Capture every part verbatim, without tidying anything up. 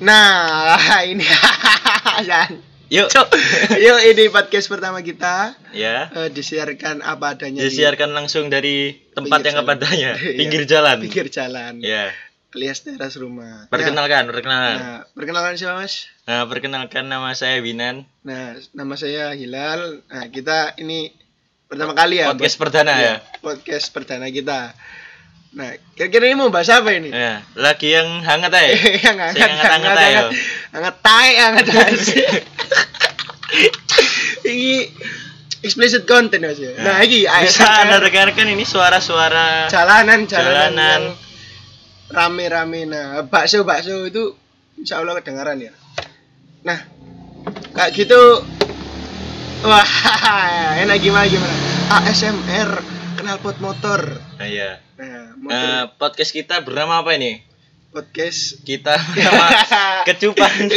Nah, ini San. Yuk, yuk ini podcast pertama kita. Ya. Uh, disiarkan apa adanya. Disiarkan di... langsung dari tempat yang apa adanya, pinggir jalan. Pinggir jalan. Ya. Alias teras rumah. Perkenalkan, nah, perkenalan. Nah, perkenalkan siapa, Mas? Nah, perkenalkan nama saya Winan. Nah, nama saya Hilal. Nah, kita ini pertama kali ya. Podcast buat, perdana ya. Podcast perdana kita. Nah, kira-kira ini mau bahas apa ini? Ya, lagi yang hangat aja. yang hangat, yang hangat aja. Hangat tai, hangat aja. Ini explicit content aja. Nah, ini bisa Anda dengarkan ini suara-suara jalanan, jalanan, jalanan. Rame-rame. Nah, bakso-bakso itu insyaallah kedengaran ya. Nah, kayak gitu. Wah, enak gimana gimana? A S M R knalpot motor. Nah, iya. Nah, uh, podcast kita bernama apa ini? Podcast kita bernama Kecupan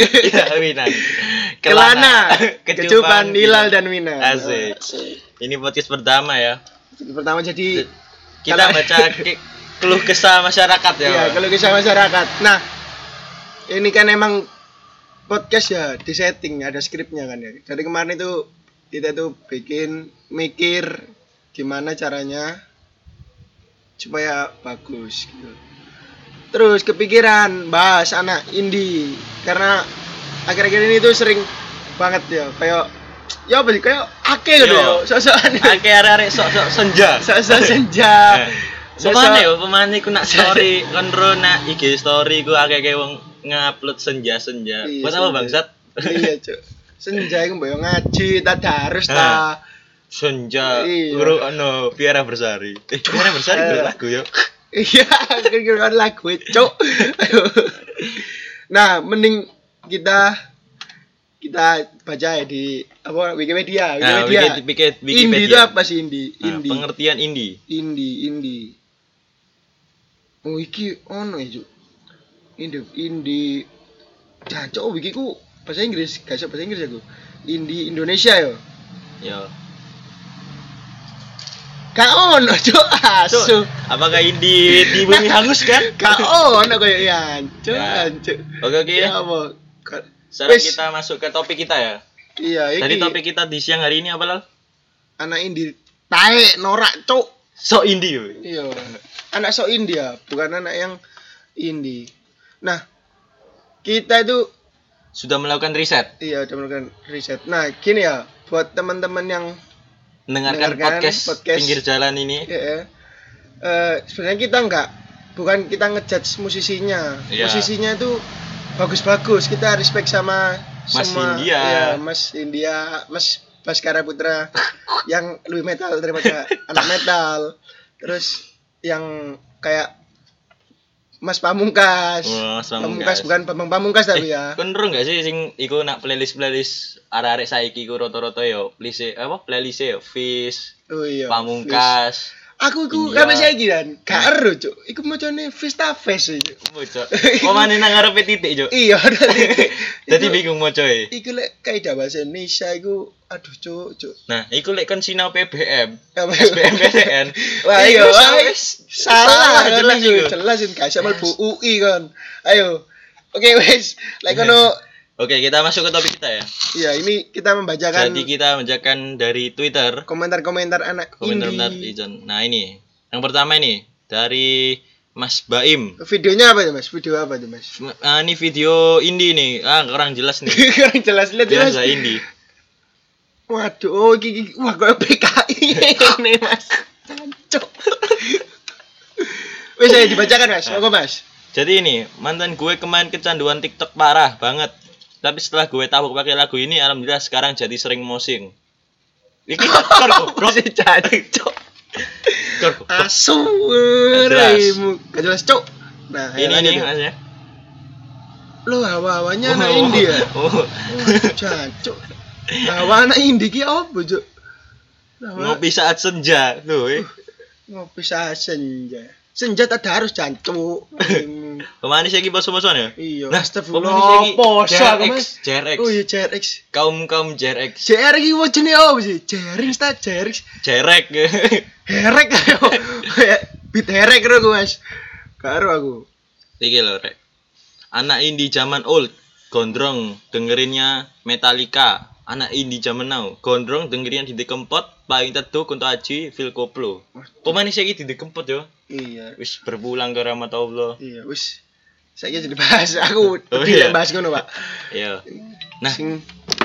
Winan. Kelana, Kecupan Hilal dan Winan. Asik. Ini podcast pertama ya. Pertama jadi kita baca keluh kesah masyarakat ya. Iya, keluh kesah masyarakat. Nah, ini kan emang podcast ya, di setting ada skripnya kan ya. Dari kemarin itu kita tuh bikin mikir gimana caranya supaya bagus gitu. Terus kepikiran bahas anak indie karena akhir-akhir ini tuh sering banget ya kayak ya apa sih kayak akeh gitu. Sok-sokan akeh arek sok-sok senja. Sok-sok senja. Semane yo pemane ku nak story konro nak I G story ku akeh-akeh wong ngupload senja-senja. Buat apa bangsat? Iya, Cuk. Senja iku mbok ngaji tadarus ta. Senja guru ono Piara Bersari. Eh Piara Bersari guru lagu yo. Iya, guru lagu cuk. Nah, mending kita kita baca ya di apa Wikipedia, Wikipedia. Nah, Wikipedia. Indie itu apa sih indie? Nah, indie. Pengertian indie. Indie, indie. Oh iki ono ya, Cuk. Indie, indie. Jan cuk wikiku bahasa Inggris, gak bahasa Inggris aku. Indie Indonesia yo. Yo. Kaon ojo asu. Apakah ini di bumi hangus kan? Kaon aku ya ancu ancu. Oke oke. Ya apa? Sekarang kita masuk ke topik kita ya. Iya, iki. Jadi topik kita di siang hari ini apa, Lal? Anak indie taek norak cuk. Sok indie yo. Iya. Anak sok indie ya, bukan anak yang indie. Nah, kita itu sudah melakukan riset. Iya, sudah melakukan riset. Nah, gini ya, buat teman-teman yang dengarkan podcast, podcast pinggir jalan ini. Iya. Uh, sebenarnya kita enggak, bukan kita ngejudge musisinya. Yeah. Musisinya itu bagus-bagus. Kita respect sama Mas semua, Hindia. Ya, Mas Hindia, Mas Baskara Putra yang lebih metal daripada anak metal. Terus yang kayak Mas Pamungkas. Oh, Pamungkas. Pamungkas bukan Pamung Pamungkas tapi eh, ya. Bener enggak sih sing iku nak playlist-playlist arek-arek saiki iku rata-rata yo playlist apa playlist yo Fish. Oh iya. Pamungkas. Fish. Aku iku kabeh saiki kan. Gak ero, Cuk. Iku mocone Fish ta Fish iki. Moco. Omane nang ngarepe titik, Cuk. Iya, titik. Dadi bingung mocoe. Iku lek kaidah bahasa Indonesia iku aduh, Cuk, Cuk. Nah, iku lek kon sinau P B M. S B M P T N. Wah, iya wis. Salah, jelas itu. Jelasin gak bisa mlebu U I kan. Ayo. Oke, wes. Like ono. Oke, kita masuk ke topik kita ya. Iya, ini kita membacakan. Jadi kita membacakan dari Twitter. Komentar-komentar anak komentar-komentar Ijon. Nah, ini. Yang pertama ini dari Mas Baim. Videonya apa tuh, Mas? Video apa tuh, Mas? Ah, ini video indie nih. Ah, kurang jelas nih. Kurang jelas lihat jelas. Bahasa indie. Waduh, oh, gigi, wah, kok P K I nih, Mas. Cancok. Wes saya dibacakan mas, aku mas. Jadi ini mantan gue kemarin kecanduan TikTok parah banget. Tapi setelah gue tabuk pakai lagu ini, alhamdulillah sekarang jadi sering mosing. Iki kor kor cancok. Kor asuhmu, gak jelas cok. Nah ini ini mas ya. Lo hawa-hawanya anak India. Oh cancok. Hawa anak India ki opo cok? Ngopi saat senja, loh. Ngopi saat senja. Senja tak harus jancuk. Kemana sih lagi bos-bosan ya? Iya. Nah, astagfirullah. Posa Mas. J R X. Oh iya J R X. Kaum-kaum J R X. J R X iki wujune opo sih? J R X ta J R X. Jerek. Herek ayo. Bit herek karo Mas. Karo aku. Iki lho, Rek. Anak indie zaman old, gondrong dengerinnya Metallica. Anak indie zaman now, gondrong dengerinnya Didi Kempot, paling teduh Kunto Aji, Phil Koplo. Pemain saiki Didi Kempot yo. Iya. Wis berpulang ke rahmat Allah. Iya, wis. Saiki jadi bahas aku, oh, tidak iya. Bahas ngono, Pak. Iya. Nah, sing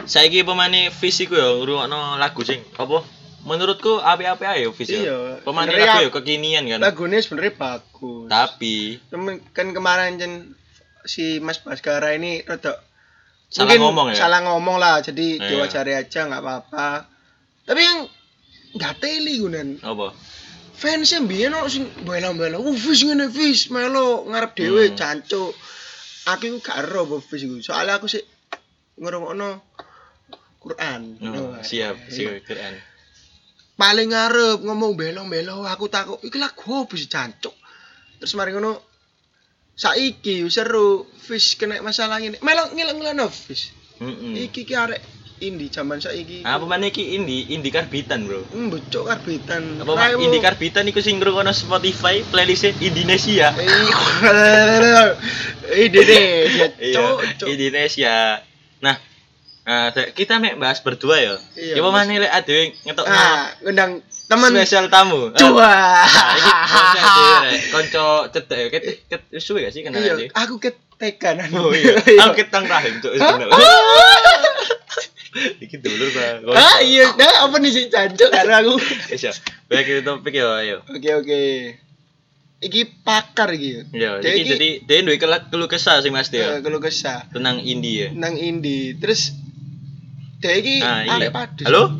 saiki pemain Fish iku yo ngrungokno lagu sing apa? Menurutku api-api ae official. Iya. Pemain aku yo kekinian kan. Lagune sebenarnya bagus. Tapi kan kemarin jen, si Mas Baskara ini rada salah ngomong ya. Salah ngomong lah. Jadi iya. Diwacari aja enggak apa-apa. Tapi yang enggak teli gunan. Apa? Fans yang biyen ono sing bela-bela, "Uh, Fish ngene Fish, melo ngarep dhewe jancuk." Aku iku gak ero apa Fish iku. Soale aku sik ngrungokno Quran. Oh, no, siap, siap Quran. Paling ngarep ngomong belong-belong aku takut iki lagu opo sih jancuk. Terus mari ngono saiki seru Fish kena masalah ngene. Melok ngileng-ngileng Fish. Mm-hmm. Iki ki arek indie jaman saiki. Apa meneh iki indie, indie karbitan, Bro. Mbocok karbitan. Apa Raimu. Indie karbitan iku sing ngrungono Spotify playlist Indonesia. Indonesia. Cuk, Indonesia. Nah, nah, kita mek bahas berdua ya. Ya apa maneh lek adewe ngetokno nah, ngundang temen spesial tamu. Wah. Iki kanca cedhek ket ket suwe gak sih kenal iki? Aku ket tekanan. Oh iya. Aku ket tang rahim cuk. Iki dulur ta. Ah iya, nah apa nih sih jancuk karo aku. Wis ya. Baik iki topik ya ayo. Oke oke. Iki pakar iki. Iya, iki jadi dhewe duwe keluh kesah sing Mas Deo. Keluh kesah. Tenang indie ya. Tenang indie. Terus Dek iki nah, arek padus. Halo?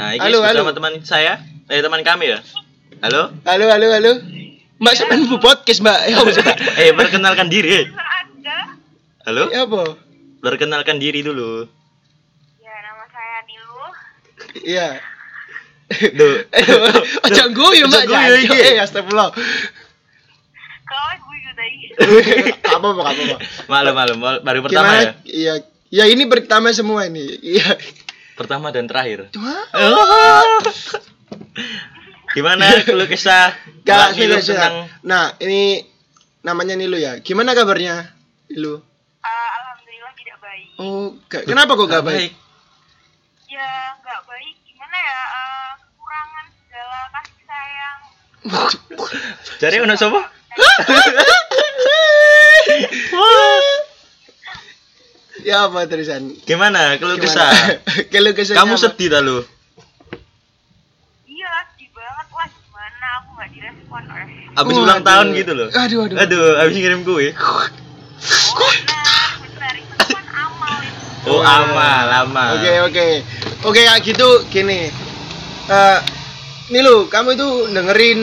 Nah, iki sama teman saya. Eh teman kami ya. Halo? Halo, halo, halo. Mbak ya. Sampean bu podcast, Mbak. Ya, eh, perkenalkan diri. Ada. Halo? Ya, apa? Perkenalkan diri dulu. Ya, nama saya Nilu. Iya. Duh. Aja guyu, Mbak. Eh, astagfirullah. Kau guyu tadi. Apa, Mbak? Apa, Mbak? Malam-malam baru pertama gimana? Ya? Iya. Ya ini pertama semua ini. Iya. Pertama dan terakhir. Oh. Gimana keluh kesah? Kak Nilu tentang. Nah, ini namanya Nilu ya. Gimana kabarnya? Nilu. Uh, alhamdulillah tidak baik. Oh, gak. Kenapa kok gak baik? baik? Ya, gak baik. Gimana ya? Uh, kekurangan segala kasih sayang. Jadi ono sapa? Ya apa terusan? Gimana? Keluh kesah? Keluh kesah. Kamu sedih tak lu? Iya, sedih banget. Wah, gimana aku enggak direspon oleh. Habis oh, ulang aduh. Tahun gitu loh. Aduh, aduh. Aduh, habis ngirim kue. Oh, nah, bentar itu kan amal itu. Oh, amal, amal. Oke, okay, oke. Okay. Oke, okay, kayak gitu gini. Eh, uh, Nilu, kamu itu dengerin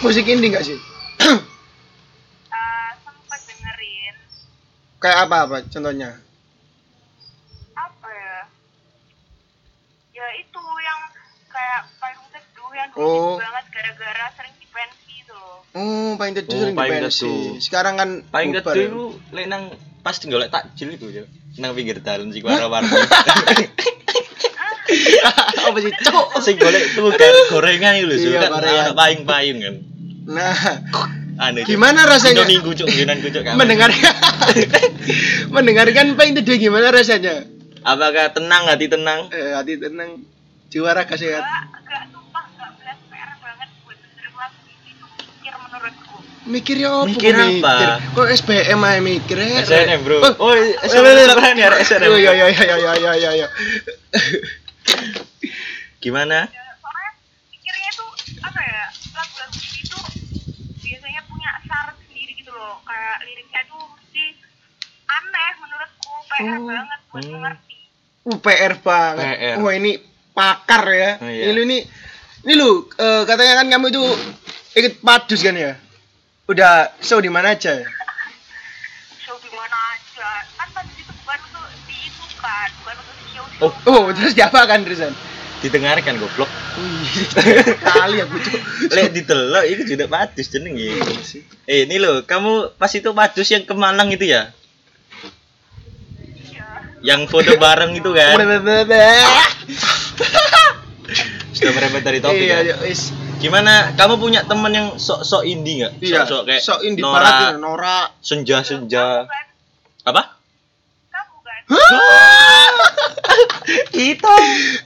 musik indie enggak sih? Eh, uh, sempat dengerin. Kayak apa-apa contohnya? Oh. Banget gara-gara sering di pensi itu loh. Oh, paling teduh oh, sering di pensi. Sekarang kan paling teduh itu lek nang pas golek takjil itu ya. Nang pinggir dalan sik warna-warni. Apa sih cuk sing golek tukar gorengan itu lho suka paing-paing kan. Nah, anu gimana rasanya? Minggu cuk ngenan cuk kan. Mendengarkan mendengarkan paling teduh gimana rasanya? Apakah tenang hati tenang? Eh, hati tenang. Jiwa raga sehat. Mikir ya apa? Mikir apa? Kok S B M aja mikir ya? S N M bro. Oh, S N M ya? S N M. Oh, iya, iya, iya, iya, iya, iya. Gimana? Soalnya mikirnya tuh, apa ya, lagu-lagu itu biasanya punya syarat sendiri gitu loh. Kayak liriknya tuh mesti aneh menurutku. P R banget buat mengerti. U P R banget. Wah, ini pakar ya. Ini lu, ini lu, katanya kan kamu itu ikut padus kan ya? Udah show di mana aja ya? Show di mana aja? Kan tadi itu bukan untuk diitukan, bukan untuk di show. Oh, oh terus siapa kan Rizan? Ditengarkan goblok. Kali aku tuh. Lek ditelok itu juga padus jenenge. Eh, ini lo, kamu pas itu padus yang ke Malang itu ya? Iya. Yang foto bareng itu kan? Sudah merempet dari topik. Iya, wis. Gimana? Kamu punya teman yang sok-sok indie nggak? Iya. Sok-sok kayak sok indie Nora, barat, ya, Nora, senja-senja. Apa? Kamu kan? Kita.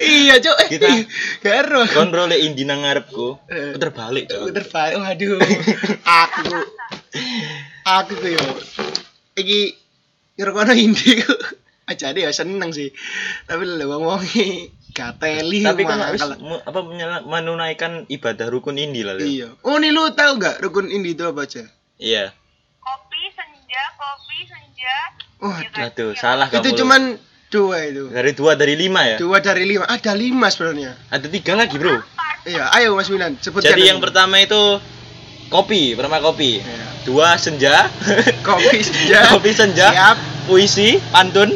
Iya, Cuk. Kita. Karo. Kontrole indie nang ngarepku. Puter balik, Cuk. Puter balik. Waduh. Aku. Aku ku yo. Iki ngrokono indie ku. Ajane ya seneng sih. Tapi lha wong-wongi gateli tapi kan harus apa menunaikan ibadah rukun indie lah. Iya. Oh, ini lu tahu enggak rukun indie itu apa aja? Iya. Kopi, senja, kopi, senja. Oh, aduh, salah kamu. Itu lu. Cuman dua itu. Dari dua dari lima ya? Dua dari lima. Ada lima sebenarnya. Ada tiga lagi, Bro. Iya, ayo Mas Milan, sebutkan. Jadi yang dulu. Pertama itu kopi, pertama kopi. Iya. Dua senja, kopi senja. Kopi senja. Siap. Puisi, pantun.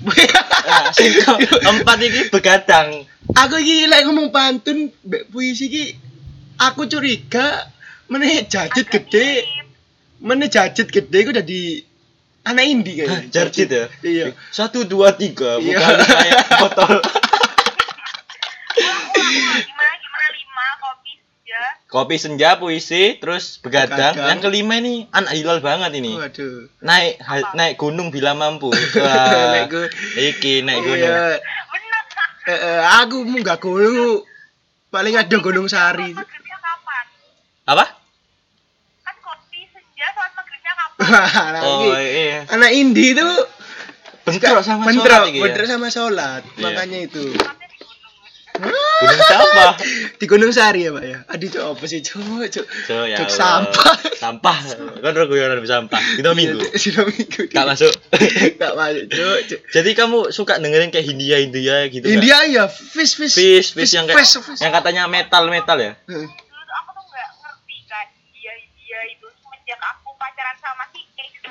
Nah, singko, empat ini begadang. Aku iki lek ngomong pantun mbek puisi iki aku curiga meneh jajet gede. Meneh jajet gede iku dadi anak indie kayaknya. Jajet ya. Iya. satu dua tiga bukan kayak botol. Gimana gimana lima kopi senja. Kopi senja puisi terus begadang. begadang. Yang kelima ini anak hilal banget ini. Waduh. Naik ha- naik gunung bila mampu. Naik gue. Iki naik gunung. Iya. Eh, eh, aku munggah gunung paling ada gunung sari. Maghribnya kapan? Apa? Kan kopi senja soal maghribnya kapan? Oh iya. Anak indie itu bentrok sama bentrok, sholat. Bentrok sama sholat, iya. Makanya itu. Gunung apa? Di Gunung Sari ya, Pak ya. Aduh, cok apa sih, cok? Cok ya, sampah. Sampah. Kan reguyonan sampah. Dino minggu. Dino minggu. Enggak masuk. Enggak masuk, cok. Jadi kamu suka dengerin kayak Hindia Hindia gitu kan? Hindia ya, Fish Fish. Fish Fish yang kayak yang katanya metal-metal ya? Heeh. Aku tuh enggak ngerti kan Hindia Hindia itu semenjak aku pacaran sama si X.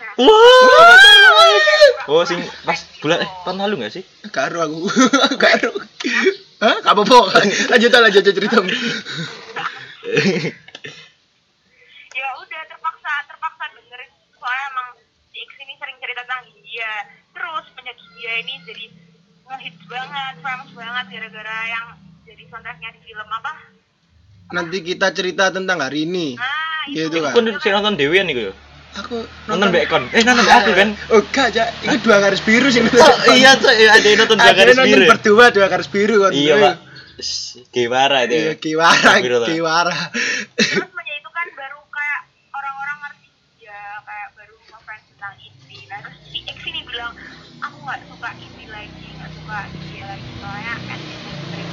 Oh, sing pas bulan eh tahun lalu enggak sih? Enggak aru aku. Enggak aru. Hah? Gak apa-apa, lanjut aja ceritamu. Ya udah, terpaksa terpaksa dengerin. Soalnya emang si X ini sering cerita tentang India. Terus penyanyi India ini jadi ngehits banget, famous banget gara-gara yang jadi soundtracknya di film apa? Nanti kita cerita tentang hari ini. Ah, iya. Gitu kan. Aku nonton Dewian itu ya? Aku nonton Bekon. Eh, nonton aku kan. Oh, enggak, Cak. Itu Dua Garis Biru sih. Oh, iya, Cak. Ada yang nonton Dua Garis Biru. Ada nonton berdua Dua Garis Biru kan. Iya, Pak. Kiwara itu. Iya, Kiwara. Kiwara. Terus menjadi itu kan baru kayak orang-orang ngerti dia, kayak baru ngefans tentang indie. Nah, terus si X ini bilang, "Aku enggak suka indie lagi, enggak suka indie lagi. Soalnya anti-mainstream."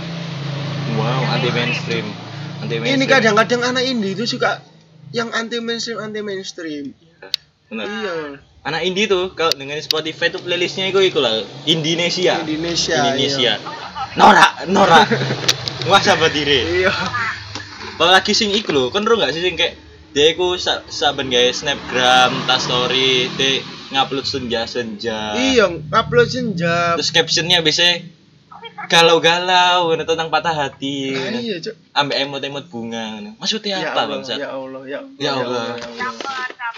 Wow, anti-mainstream. Anti-mainstream. Ini kadang-kadang anak indie itu suka yang anti mainstream anti mainstream. Benar. Iya. Anak indie tuh kalau dengan Spotify tuh playlistnya itu itu lah Indonesia. Indonesia. Indonesia. Iya. Nora, Nora. Wah, sabar diri. Iya. Apalagi sing iku lho, kon ro enggak sih sing kayak dia iku saben gawe snapgram, tas story, de ngupload senja-senja. Iya, ngupload senja. Terus captionnya biasanya galau-galau tentang patah hati. Nah, iya, Cuk. Ambek emot-emot bunga ngono. Maksudnya ya apa, Allah, Bang? Sat? Ya Allah, ya Allah. Ya Allah.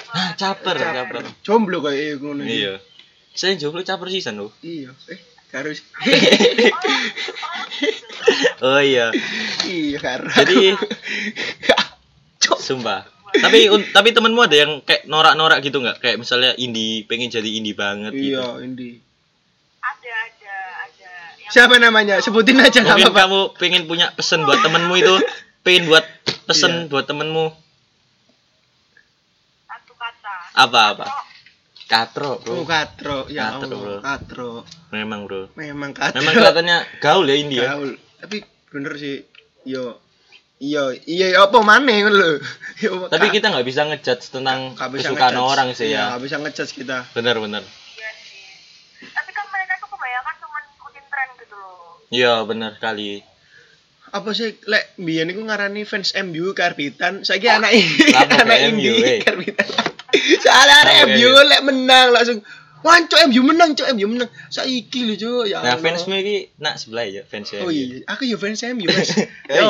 Nah, caper, caper. Jomblo kaya ngono. Iya. Saya jomblo caper sisan lho. Iya. Eh, harus. Oh iya. Iya, harus. Jadi sumpah. Tapi un- tapi temanmu ada yang kayak norak-norak gitu enggak? Kayak misalnya indie, pengen jadi indie banget gitu. Iya, indie. Ada. Siapa namanya? Sebutin aja nama. Mungkin kamu pengen punya pesan buat temenmu itu, pengen buat pesan iya. Buat temenmu. Satu kata. Apa-apa? Katro, Bro. Oh, katro. Ya katro, Allah, Bro. Katro. Memang, Bro. Memang katro. Memang kelihatannya gaul ya India. Gaul. Tapi bener sih. Yo. Iya, iya apa maneh ngono lho. Tapi kita enggak bisa ngejudge tentang kesukaan orang sih ya. Enggak bisa ngejudge kita. Bener, bener. Iya benar kali. Apa sih lek mbiyen iku ngarani fans M U karbitan, saiki anak ini anak ini karbitan. Salah arek M U lek menang langsung wancuk M U menang, cuk M U menang. Saiki lho, cuk. Ya. Nah, fansmu iki nak sebelah ya fans M U. Oh iya, aku ya fans M U, Mas. Yo,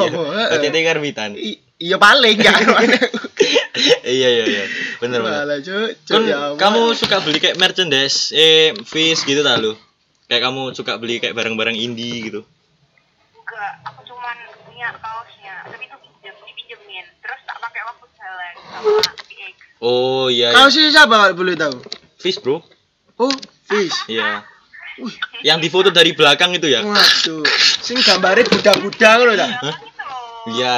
dadi karbitan. Iya paling gak. Iya iya iya. Bener banget. Kamu suka beli kayak merchandise, eh Fish gitu ta lu? Kayak kamu suka beli kayak barang-barang indie gitu? Enggak, aku cuman punya kaosnya. Tapi itu pinjam, dipinjam Oh iya. Kalau sih siapa boleh tahu? Fish bro. Oh Fish. Iya. Uh, yang difoto dari belakang itu ya. Waduh. Sing gambare budak-budak lho ta. Hah? Iya.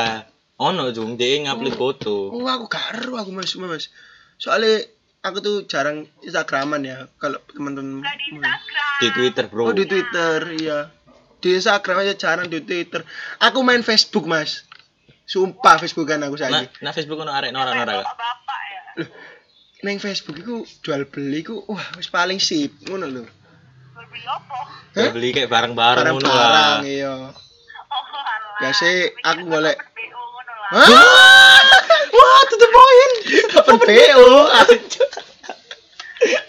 Ono jung dhek ngupload foto. Oh aku gak ero aku Mas, Mas. Soale aku tuh jarang Instagraman ya kalau teman-teman. Di Twitter, bro. Oh, di Twitter, iya. Di Instagram aja jarang, di Twitter. Aku main Facebook, Mas. Sumpah Facebookan aku saiki. Nah, nah Facebook ono arek ora ora. Loh, neng Facebook iku jual beli iku wah wis paling sip ngono lho. Beli apa? Huh? Beli kayak barang-barang ngono lah. Barang iya. Biasane aku golek. Hah? Wah, to the point. Open B O.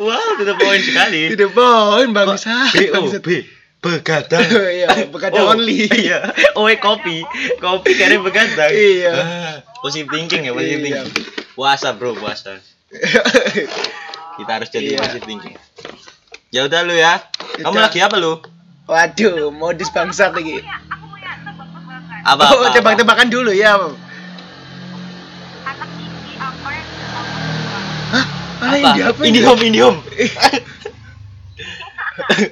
Wah, to the point sekali. To the point bagus ah. B O B. Begadang. Iya, begadang oh, only. Iya. Oe kopi. Kopi kare begadang. Iya. Ah, positive thinking ya, positive thinking. Puasa, bro, puasa. Kita harus jadi iya. Positive thinking. Ya udah lu ya. Kamu udah. Lagi apa lu? Waduh, modus bangsat lagi. Apa? Oh, tebak-tebakan dulu ya. Anak ini apa yang hah? Apa? Ini apa? Ini home, ini home.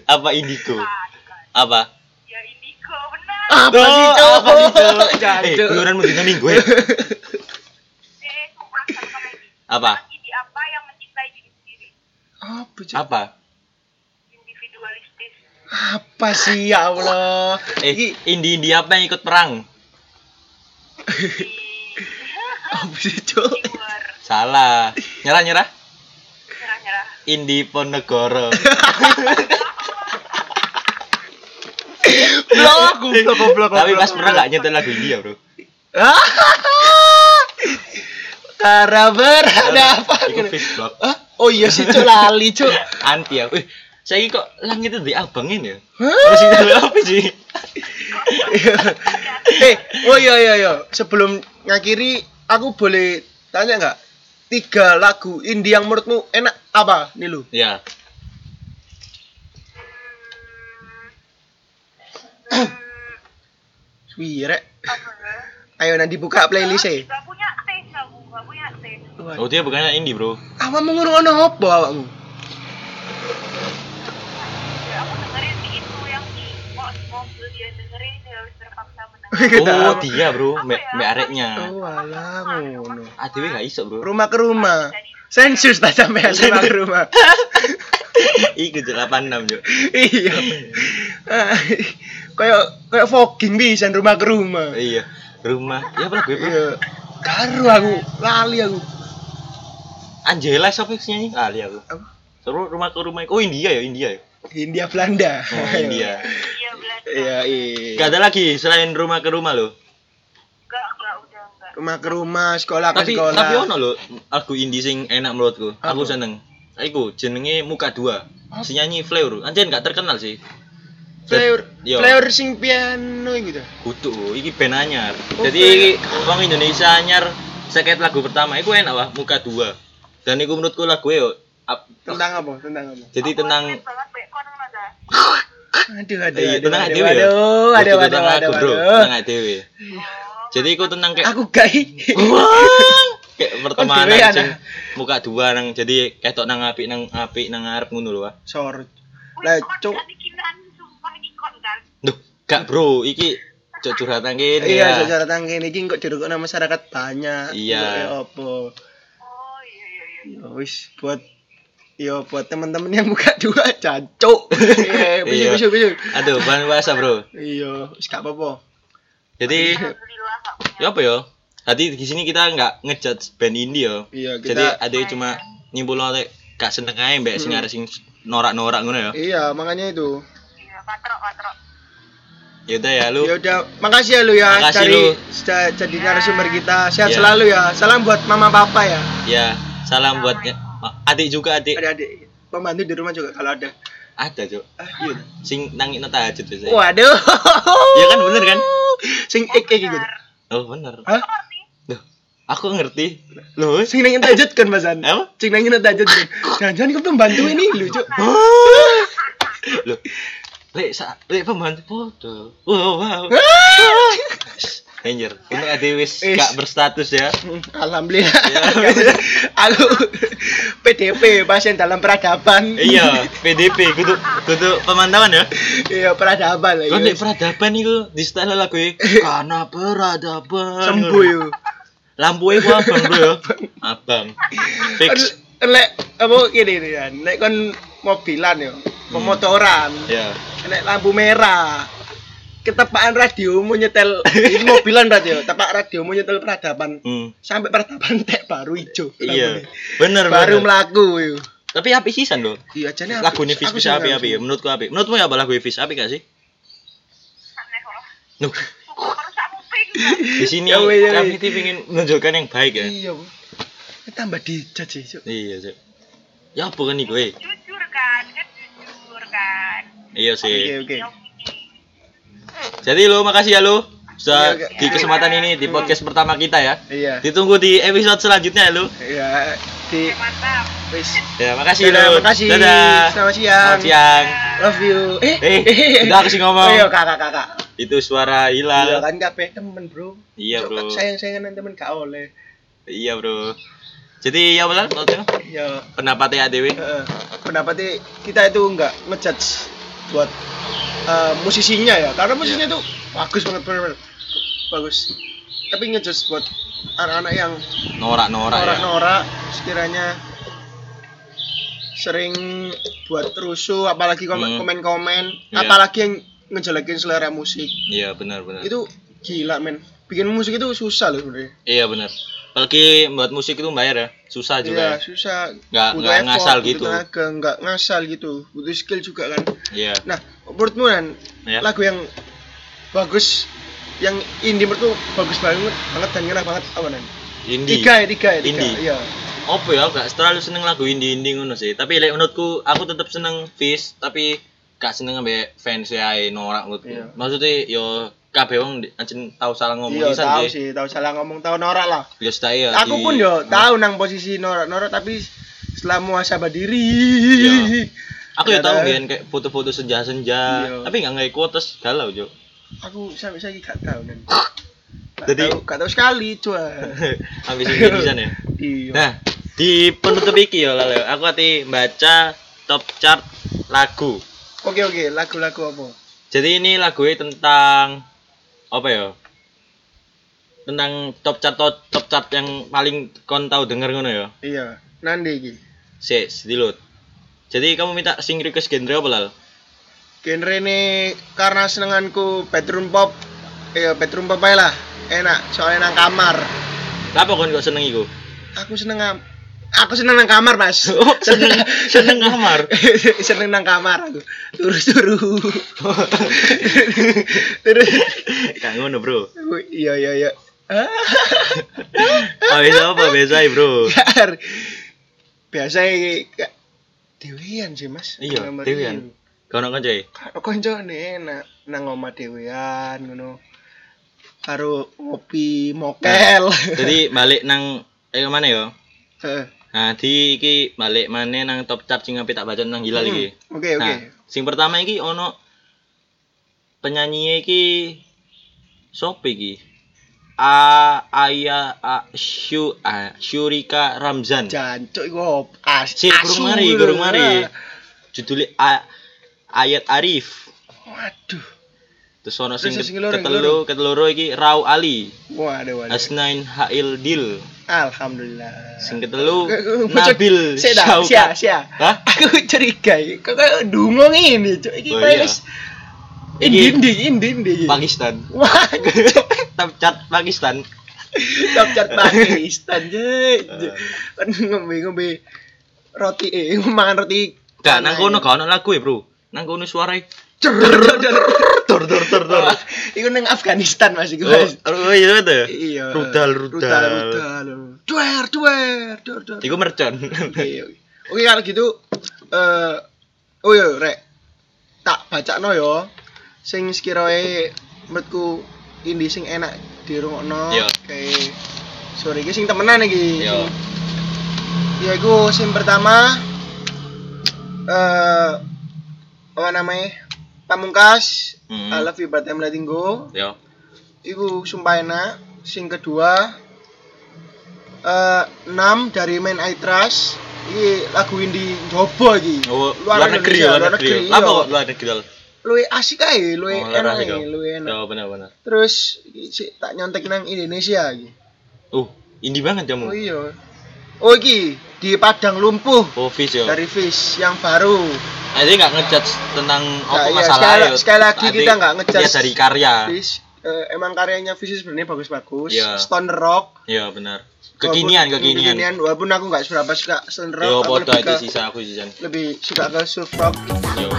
Apa indigo? Apa? Ya indigo benar. Apa sih cowok? Apa sih cowok? Eh, kelurahan mendingan minggu ya. Eh, kuasa sama ini. Apa? Ini apa yang mencintai diri sendiri? Apa? Apa? Individualistis. Apa sih ya Allah? Eh, indi-indi apa yang ikut perang? Apa sih cowok? Salah. Nyerah-nyerah? Nyerah-nyerah. Indi Ponegoro. Blok, blok, blok. Tapi Mas pernah enggak nyetel lagu Hindia, Bro? Karena berhadapan. Hah? Oh iya sih, cuk lali, cuk. Anti aku. Eh, saya kok langit itu diabengin ya? Terus itu apa sih? Eh, oh iya iya iya. Sebelum ngakhiri, aku boleh tanya enggak? Tiga lagu indie yang menurutmu enak apa nih lu? Iya. Wirek. Ayo nanti buka playlist-e. Enggak punya taste, enggak punya taste. Oh, dia bukannya indie, Bro. Awakmu ngurungono opo awakmu? Ya, aku dengerin itu yang di mobil dia dengerin dia terpaksa menang. Oh, dia, Bro, mbek areknya. Oh, alah ngono. Adewe gak iso, Bro. Rumah ke rumah. Sensus ta sampe rumah ke rumah. Iki delapan enam yo. Iya. Kayak kayak vlogging bisa rumah ke rumah. Iya, rumah. Ya apa gue? Iya. Karo aku, lali aku. Angela Sophie nyanyi, lali aku. Apa? Seru rumah ke rumah. Oh, Hindia ya, Hindia ya. Hindia Belanda. Oh, Hindia. Iya, Belanda. Iya, iya. Enggak ada lagi selain rumah ke rumah lo. Enggak, enggak udah enggak. Rumah ke rumah, sekolah ke sekolah. Tapi ono lo lagu indie sing enak menurutku. Aku seneng. Iku jenenge Muka dua. Si nyanyi Fleur. Anjen enggak terkenal sih. Fleur, Fleur sing piano gitu. Kudu, iki ben anyar. Oh, jadi iki wong Indonesia anyar seket lagu pertama iku enak wah, Muka dua. Dan iku menurutku lagu yo ap, tentang apa? Tentang apa? Jadi aku tenang. Aduh, aduh, aduh, aduh, tenang aduh, aduh, aduh, aduh, aduh, aduh, bro. Tenang dhewe. Jadi iku tenang kayak aku gai. Kayak pertemanan oh, sing Muka dua nang jadi ketok nang apik nang apik nang ngarep ngono lho, Wah. Sor. Lah, cuk. Duh, gak bro, iki cok curhatan kene. Iya, cok curhatan kene iki kok dirukokna masyarakat banyak. Iya. Opo? Oh, iya iya iya. Wis buat yo buat teman-teman yang buka dua jancuk. Iya, bisu-bisu. Aduh, ban puasa, Bro. Iya, wis gak apa-apa. Jadi alhamdulillah gak punya. Ya apa yo? Tadi di sini kita enggak ngejudge band indie yo. Iya, kita jadi ada cuma nyimpulno nek gak seneng ae mbek sing arep sing norak-norak ngono ya. Iya, makanya itu. Iya, patrok-patrok. Yaudah ya lu. Yaudah, makasih ya lu ya. Makasih dari, lu. Jadi narasumber kita. Sehat ya. Selalu ya. Salam buat mama papa ya. Ya, salam buat adik juga adik. Adik-adik pembantu di rumah juga kalau ada. Ada, Cuk. Ah, iya. Sing nangikno tahajud biasanya. Waduh. Ya kan bener kan? Sing ik iki gitu. Oh, bener. Hah? Loh, aku ngerti. Loh, sing nangikno tahajud kan, Masan? Apa? Sing nangikno tahajud. Jangan-jangan kau pembantu ini lu, Cuk. Loh. Lek, lek pembantu foto. Wow. wow. Anjir, ini A D W gak berstatus ya. Alhamdulillah. Ya, Alu P D P, pasien dalam peradaban. Iya, P D P kudu kudu pemantauan ya. Iya, peradaban lho. Kok nek peradaban iku di setel lagu e karena peradaban. Sembuh yo. Lampu e ku abang bro yo. Abang. Fix. Lek apa ngene iki kan. Lek kon mobilan yo, pemotoran. Iya. Nek lampu merah. Ketepaan radiomu nyetel ini mobilan radio, tepak radiomu nyetel peradaban, hmm. sampai peradaban tek baru hijau. Iya, bener baru bener. Melaku. Yo. Tapi api sisan loh. Iya, jane lagu ini Fish bisa api-api. Menurutku api. Menurutmu apa lagu Fish api gak sih? Nuh. Di sini kami itu ingin menunjukkan yang baik ya. Iya, Bu. Tambah dijajah, Cuk. Iya, Cuk. Ya bukan iki kowe. Jujur kan, kan jujur kan. Iya sih. Oke, oke. Jadi lo makasih ya lo sudah ya, di kesempatan ya, ini di podcast hmm. pertama kita ya. Iya. Ditunggu di episode selanjutnya ya lo. Iya. Di... Mantap. Ya makasih lo. Makasih. Dadah. Selamat siang. Selamat siang. Love you. Eh. Eh. Udah kasih ngomong. Oh, iya kakak kakak. Itu suara Hilal. Iya kan kape temen bro. Iya bro. Sayang sayangan temen kau oleh. Iya bro. Jadi ya benar lo tuh. Iya. Pendapatnya A D W. Uh, pendapatnya kita itu enggak ngejudge buat. Uh, musisinya ya, karena musisinya yeah. tuh bagus banget, bener-bener bagus. Tapi ngejudge buat anak-anak yang norak-norak, norak-norak ya. Sekiranya sering buat rusuh, apalagi komen, komen-komen, yeah. apalagi yang ngejelekin selera musik. Iya yeah, benar-benar. Itu gila men, bikin musik itu susah loh sebenarnya. Iya yeah, benar. Apalagi buat musik itu bayar ya, susah juga. Iya yeah, susah. Gak nggak ngasal gitu. Nggak ngasal gitu, butuh skill juga kan. Iya. Yeah. Nah. Menurutmu kan ya. Lagu yang bagus yang indie menurutku bagus banget banget dan enak banget apa nih? Indie. Tiga ya tiga ya. Indie. Iya. Apa ya? Gak terlalu seneng lagu indie indie ngono sih. Tapi like, menurutku aku tetap seneng Fish tapi gak seneng ambek fans ae norak menurutku. Ya. Maksudnya yo kabeh wong anjen tahu salah ngomong isan sih. Iya tahu sih, tahu salah ngomong tahu norak lah. Ya style. Aku pun yo tahu nang posisi norak-norak tapi setelah muhasabah diri. Ya. Aku ya tahu kan kayak foto-foto senja-senja, iyo. Tapi enggak ngikutis galau, Jo. Aku sampai saiki gak tahu kan. Jadi gak tahu sekali, Jo. Habis ini pisan ya. Iyo. Nah, di penutup iki ya, Lalo. Aku ati baca top chart lagu. Oke, oke, lagu-lagu apa? Jadi ini lagunya tentang apa ya? Tentang top chart top chart yang paling kon tahu denger ngono ya. Iya. Nandi iki. Sik, dilot. Jadi kamu minta sing request genre apa lal? Genre ini karena senenganku bedroom pop. Iya bedroom pop aja lah. Enak, soalnya nang kamar. Apa kon kok seneng iku? Aku seneng am- Aku seneng nang kamar, Mas. Oh, seneng seneng kamar. Seneng nang kamar aku. Turu-turu. Turu. Kayak ngono, Bro. Iya iya iya. Oh, iya apa biasa, Bro? Biasa dewean sih mas. Iya dewean. Kau nak kanca? Kau kanca nih nak nang omah dewean, ngono. Karo ngopi mokel. Nah, jadi balik nang eh mana yo? Heeh. Nah di iki balik mana nang top chart sing tak baca nang Hilal hmm. iki. Oke okay, oke. Okay. Nah, sing pertama iki ono penyanyi iki Sophie iki. A Ayat Shurika Ramzan. Jancuk iku as. Sik gurung mari, gurung mari. Judule Ayat Arif. Waduh. Terus ono sing ketelu, keteloro iki Rau Ali. Waduh waduh. Asnain Hail Dil. Alhamdulillah. Sing ketelu Nabil. Sia sia. Hah? Aku curiga iki. Kok dungo ngene, Cuk. Iki wis Indi Indi Indi. Pakistan. Wah. Top chart Pakistan. Top chart Pakistan. Kan ngombe-ngombe roti eh mangan roti. Gak nang kono gak ono lagu e, Bro. Nang kono suarane ter ter ter ter. Iku nang Afghanistan Mas iku. Oh iya to. Iya. Rudal rudal rudal. Duer duer duer duer. Iku mercon. Oke kalau gitu eh oh yo rek. Tak bacakno yo. Sing sekirae menurutku indie sing enak dirungokno kayak sore iki sing temenan iki. Yo. Ya iku sing pertama eh uh, apa namanya? Pamungkas, mm-hmm. I Love You But I'm Letting Go. Yo. iku sumpah enak. Sing kedua uh, enam dari Man I Trust. Iki lagu Hindi Jobo iki. Oh, luar, luar negeri, Indonesia, luar negeri. Lha kok luar negeri. Luwe asik ae, luwe oh, enak ae, luwe enak. Yo bener-bener. Terus iki tak nyontek nang Indonesia iki. Oh, uh, indie banget jamu. Oh iya. Oh iki di Padang Lumpuh. Oh, Fish yo. Dari Fish yang baru. Jadi nggak ngejudge tentang apa nah, masalah ya. Sekali, sekali lagi kita nggak ngejudge ya dari karya. Fish, eh, emang karyanya Fish sebenarnya bagus-bagus. Yeah. Stoner rock. Iya yeah, benar. Kekinian, kekinian. Kekinian. Walaupun aku nggak seberapa suka stoner rock. Yo, aku lebih ke, sisa aku sisa. Lebih suka ke surf rock. Yo.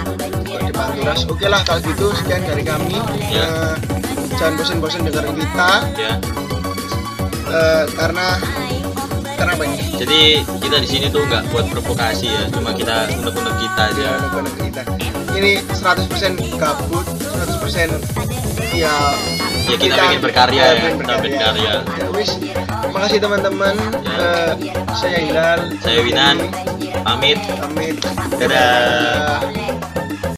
Di Pamungkas. Oke okay lah kalau gitu sekian dari kami. Yeah. Uh, jangan bosan-bosan dengerin kita. Yeah. Uh, karena jadi kita di sini tuh nggak buat provokasi ya, cuma kita unek-unek kita aja. Unek-unek kita. Ini seratus persen gabut, seratus persen ya. Ya kita, kita pengen berkarya ya, kita berkarya. Ya wis, terima kasih teman-teman. Ya. Uh, saya Hilal, saya Winan, pamit. Pamit. Dadah.